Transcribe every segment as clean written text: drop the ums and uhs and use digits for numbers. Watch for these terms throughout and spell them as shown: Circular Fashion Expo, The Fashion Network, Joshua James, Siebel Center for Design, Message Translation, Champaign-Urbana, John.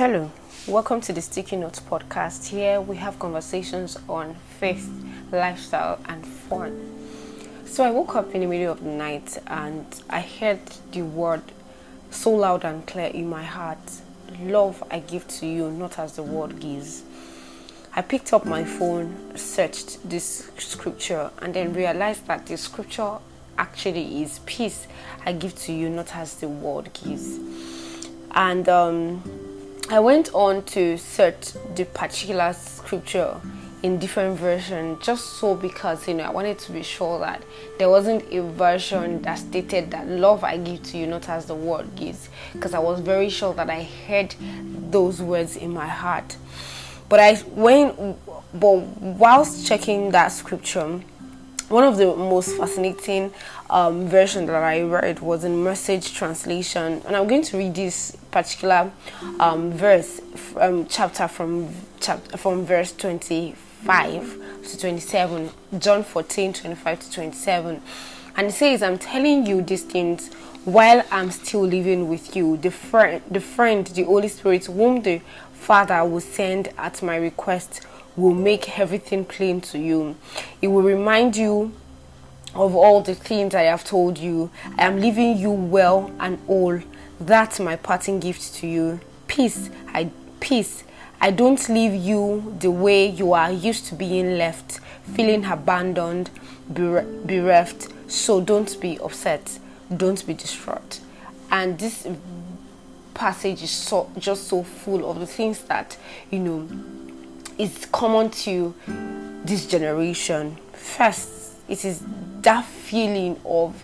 Hello, welcome to the Sticky Notes podcast. Here we have conversations on faith, lifestyle, and fun. So I woke up in the middle of the night and I heard the word so loud and clear in my heart. Love I give to you, not as the world gives. I picked up my phone, searched this scripture, and then realized that the scripture actually is peace I give to you, not as the world gives. And I went on to search the particular scripture in different versions, just so because I wanted to be sure that there wasn't a version that stated that love I give to you, not as the world gives, because I was very sure that I heard those words in my heart. But whilst checking that scripture, one of the most fascinating version that I read was in Message Translation, and I'm going to read this particular verse, chapter from verse 25 to 27, John 14:25 to 27, and it says, "I'm telling you these things while I'm still living with you. The friend, the Holy Spirit, whom the Father will send at my request, will make everything plain to you. It will remind you of all the things I have told you. I am leaving you well and all. That's my parting gift to you. Peace. I don't leave you the way you are used to being left, feeling abandoned, bereft. So don't be upset. Don't be distraught." And this passage is just so full of the things that it's common to this generation. First, it is that feeling of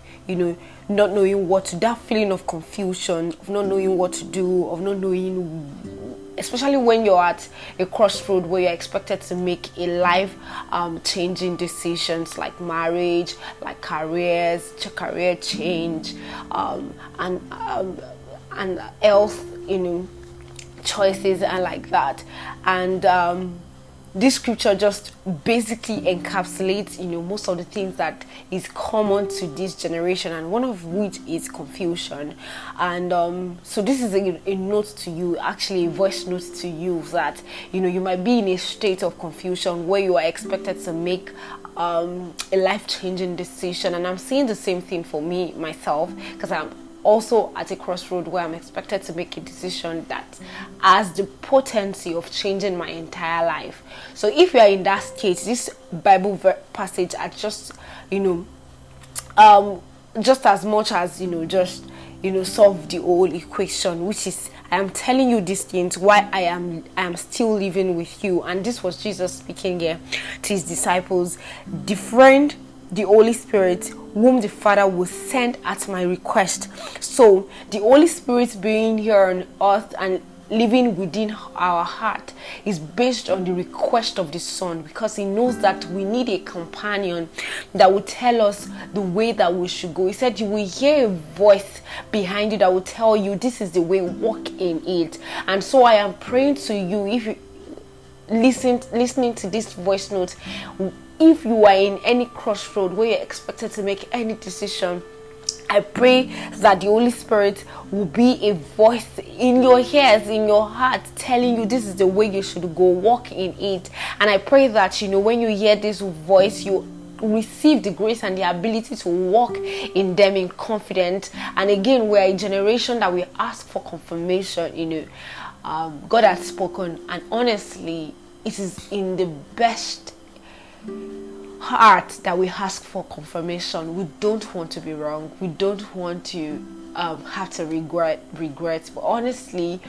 not knowing what to, that feeling of confusion, of not knowing what to do, of not knowing, especially when you're at a crossroad where you're expected to make a life changing decisions, like marriage, like career change, and health choices and like that. And this scripture just basically encapsulates most of the things that is common to this generation, and one of which is confusion. And so this is a note to you, actually a voice note to you, that you might be in a state of confusion where you are expected to make a life-changing decision. And I'm seeing the same thing for me myself, because I'm also at a crossroad where I'm expected to make a decision that has the potency of changing my entire life. So if you are in that state, this Bible passage are just just as much as solve the whole equation, which is, I am telling you these things why I am still living with you. And this was Jesus speaking here to his disciples. "The friend, the Holy Spirit, whom the Father will send at my request." So the Holy Spirit being here on earth and living within our heart is based on the request of the Son, because he knows that we need a companion that will tell us the way that we should go. He said, "You will hear a voice behind you that will tell you, this is the way, walk in it." And so I am praying to you, if you listening to this voice note, if you are in any crossroad where you're expected to make any decision, I pray that the Holy Spirit will be a voice in your ears, in your heart, telling you this is the way you should go, walk in it. And I pray that when you hear this voice, you receive the grace and the ability to walk in them in confidence. And again, we're a generation that we ask for confirmation. God has spoken, and honestly, it is in the best heart that we ask for confirmation. We don't want to be wrong. We don't want to have to regrets. But honestly,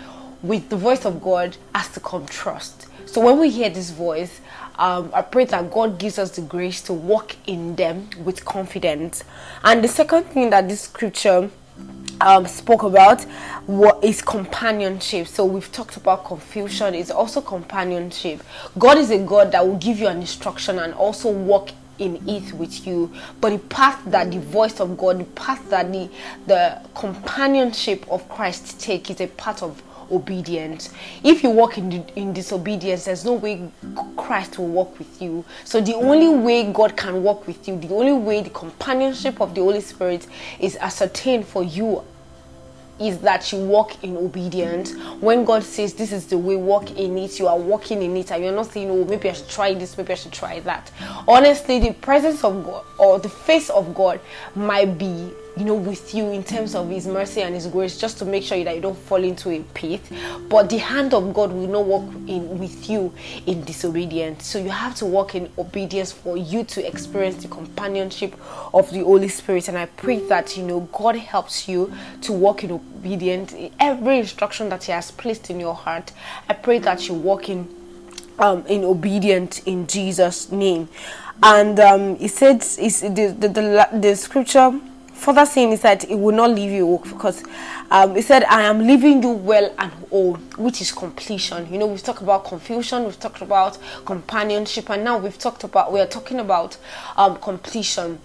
with the voice of God has to come trust. So when we hear this voice, I pray that God gives us the grace to walk in them with confidence. And the second thing that this scripture spoke about what is companionship. So we've talked about confusion, it's also companionship. God is a God that will give you an instruction and also walk in it with you, but the path that the voice of God, the path that the companionship of Christ take, is a path of obedience. If you walk in disobedience, there's no way Christ will walk with you. So the only way God can walk with you, the only way the companionship of the Holy Spirit is ascertained for you is that you walk in obedience. When God says this is the way, walk in it, you are walking in it, and you're not saying, oh, maybe I should try this, maybe I should try that. Honestly, the presence of God or the face of God might be, you know, with you in terms of His mercy and His grace, just to make sure that you don't fall into a pit. But the hand of God will not walk in with you in disobedience. So you have to walk in obedience for you to experience the companionship of the Holy Spirit. And I pray that, you know, God helps you to walk in obedience in every instruction that He has placed in your heart. I pray that you walk in obedience in Jesus' name. And He said, the scripture further saying is that it will not leave you, because it said, I am leaving you well and whole, which is completion. You know, we've talked about confusion, we've talked about companionship, and now we are talking about completion.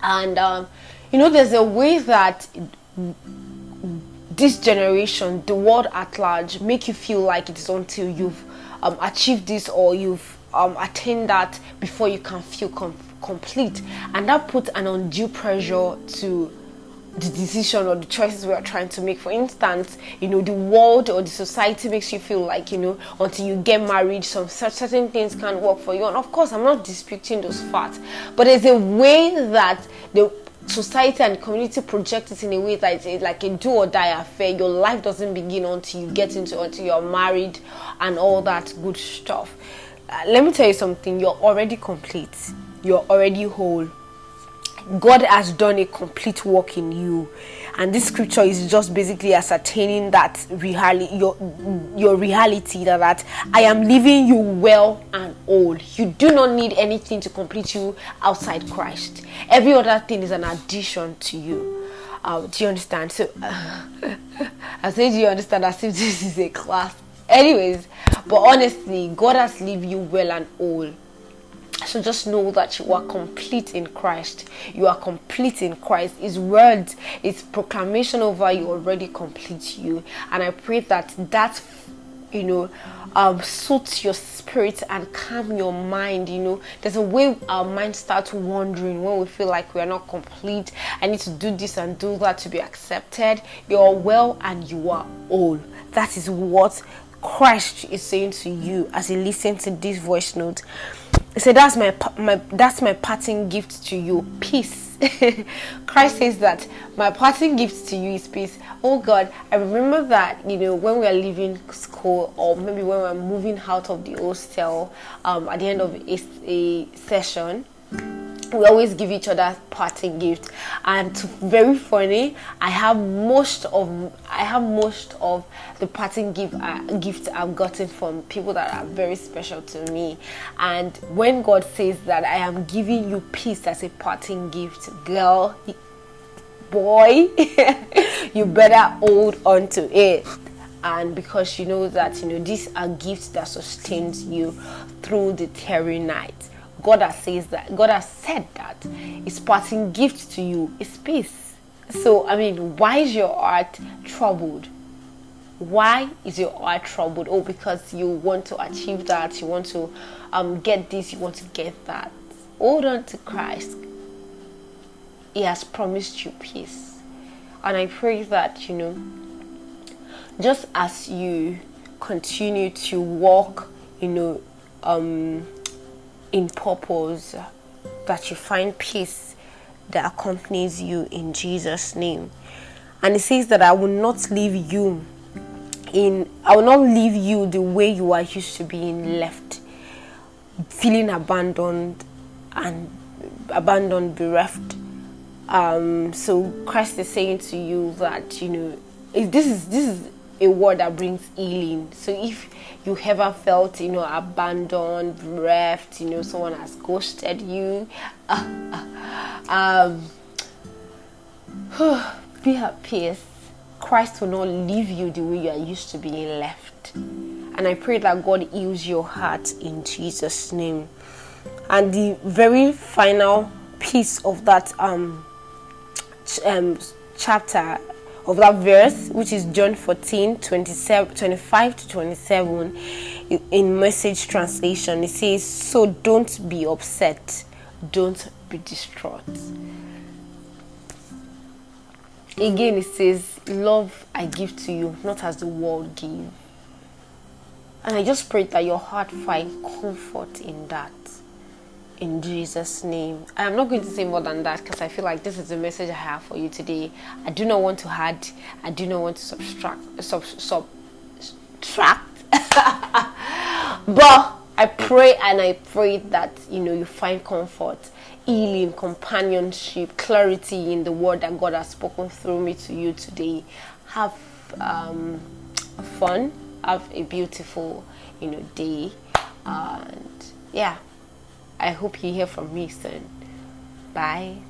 And you know, there's a way that this generation, the world at large, make you feel like it is until you've achieved this or you've attained that before you can feel complete, and that puts an undue pressure to the decision or the choices we are trying to make. For instance, you know, the world or the society makes you feel like, you know, until you get married, some certain things can't work for you. And of course, I'm not disputing those facts, but there's a way that the society and community project it in a way that it's like a do or die affair. Your life doesn't begin until you're married and all that good stuff. Let me tell you something, you're already complete. You're already whole. God has done a complete work in you, and this scripture is just basically ascertaining that reality, your reality, that I am leaving you well and whole. You do not need anything to complete you outside Christ. Every other thing is an addition to you. Do you understand? So I say, do you understand? As if this is a class. Anyways, but honestly, God has leave you well and whole. So just know that you are complete in Christ. You are complete in Christ. His words, His proclamation over you already complete you. And I pray that you know, suits your spirit and calm your mind. You know, there's a way our mind starts wandering when we feel like we are not complete. I need to do this and do that to be accepted. You are well and you are whole. That is what Christ is saying to you as you listen to this voice note. So that's my parting gift to you, peace. Christ says that my parting gift to you is peace. Oh God, I remember that, you know, when we were leaving school, or maybe when we were moving out of the hostel, at the end of a session, we always give each other parting gift. And very funny, I have most of the parting gift I've gotten from people that are very special to me. And when God says that I am giving you peace as a parting gift, girl, boy, you better hold on to it. And because you know that, you know, these are gifts that sustains you through the terry night. God has said that His parting gift to you is peace. So, I mean, why is your heart troubled? Why is your heart troubled? Oh, because you want to achieve that, you want to get this, you want to get that. Hold on to Christ. He has promised you peace. And I pray that, you know, just as you continue to walk, you know, in purpose, that you find peace that accompanies you in Jesus' name. And it says that I will not leave you the way you are used to being left, feeling abandoned, bereft. So Christ is saying to you that, you know, this is a word that brings healing. So if you ever felt, you know, abandoned, bereft, you know, someone has ghosted you, be at peace. Christ will not leave you the way you are used to being left. And I pray that God heals your heart in Jesus' name. And the very final piece of that chapter, of that verse, which is John 14, 25 to 27 in Message Translation. It says, so don't be upset, don't be distraught. Again, it says, love I give to you, not as the world give. And I just pray that your heart find comfort in that. In Jesus' name. I am not going to say more than that because I feel like this is the message I have for you today. I do not want to add. I do not want to subtract. But I pray that, you know, you find comfort, healing, companionship, clarity in the word that God has spoken through me to you today. Have fun. Have a beautiful, you know, day. And yeah. I hope you hear from me soon. Bye.